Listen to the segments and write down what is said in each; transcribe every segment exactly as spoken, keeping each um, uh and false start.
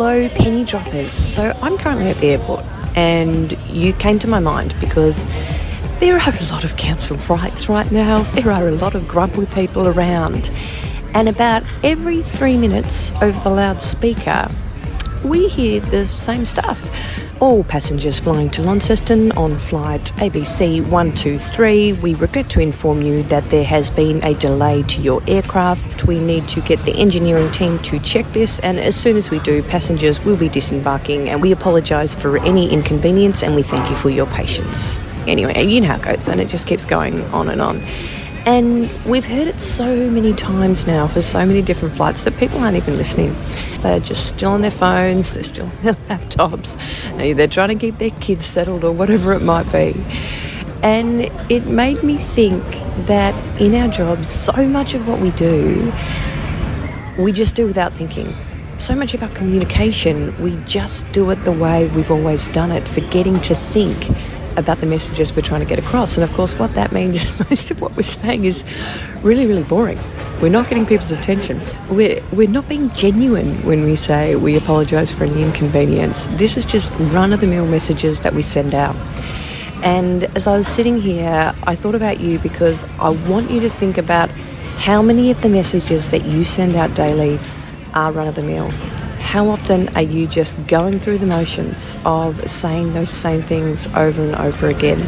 Hello Penny Droppers. So I'm currently at the airport and you came to my mind because there are a lot of cancelled flights right now. There are a lot of grumpy people around. And about every three minutes over the loudspeaker, we hear the same stuff. All passengers flying to Launceston on flight A B C one two three, we regret to inform you that there has been a delay to your aircraft. We need to get the engineering team to check this, and as soon as we do, passengers will be disembarking, and we apologise for any inconvenience and we thank you for your patience. Anyway, you know how it goes, and it just keeps going on and on. And we've heard it so many times now for so many different flights that people aren't even listening. They're just still on their phones, they're still on their laptops, they're trying to keep their kids settled or whatever it might be. And it made me think that in our jobs, so much of what we do, we just do without thinking. So much of our communication, we just do it the way we've always done it, forgetting to think about the messages we're trying to get across. And of course what that means is most of what we're saying is really really boring. We're not getting people's attention. We're, we're not being genuine when we say we apologise for any inconvenience. This is just run-of-the-mill messages that we send out. And as I was sitting here, I thought about you because I want you to think about how many of the messages that you send out daily are run-of-the-mill. How often are you just going through the motions of saying those same things over and over again?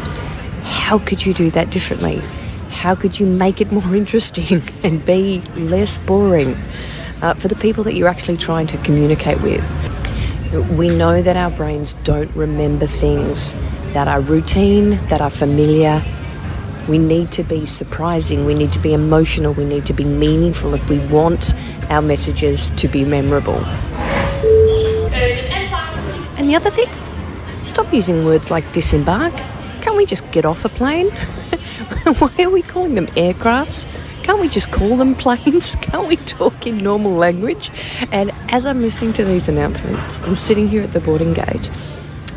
How could you do that differently? How could you make it more interesting and be less boring uh, for the people that you're actually trying to communicate with? We know that our brains don't remember things that are routine, that are familiar. We need to be surprising, we need to be emotional, we need to be meaningful if we want our messages to be memorable. And the other thing, stop using words like disembark. Can't we just get off a plane? Why are we calling them aircrafts? Can't we just call them planes? Can't we talk in normal language? And as I'm listening to these announcements, I'm sitting here at the boarding gate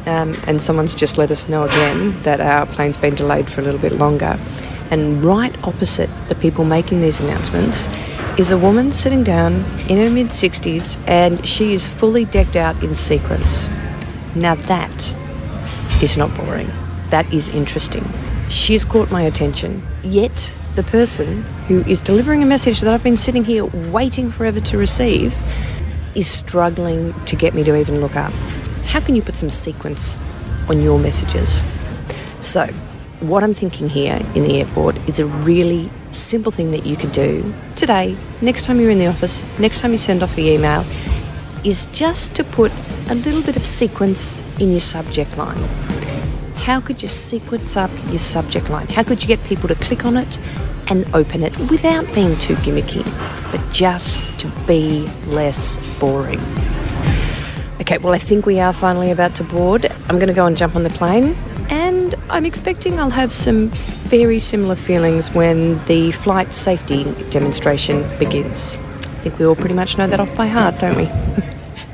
um, and someone's just let us know again that our plane's been delayed for a little bit longer. And right opposite the people making these announcements is a woman sitting down in her mid-sixties, and she is fully decked out in sequins. Now that is not boring. That is interesting. She's caught my attention. Yet the person who is delivering a message that I've been sitting here waiting forever to receive is struggling to get me to even look up. How can you put some sequence on your messages? So what I'm thinking here in the airport is a really simple thing that you could do today, next time you're in the office, next time you send off the email, is just to put a little bit of sequence in your subject line. How could you sequence up your subject line? How could you get people to click on it and open it without being too gimmicky, but just to be less boring? Okay, well, I think we are finally about to board. I'm going to go and jump on the plane, and I'm expecting I'll have some very similar feelings when the flight safety demonstration begins. I think we all pretty much know that off by heart, don't we?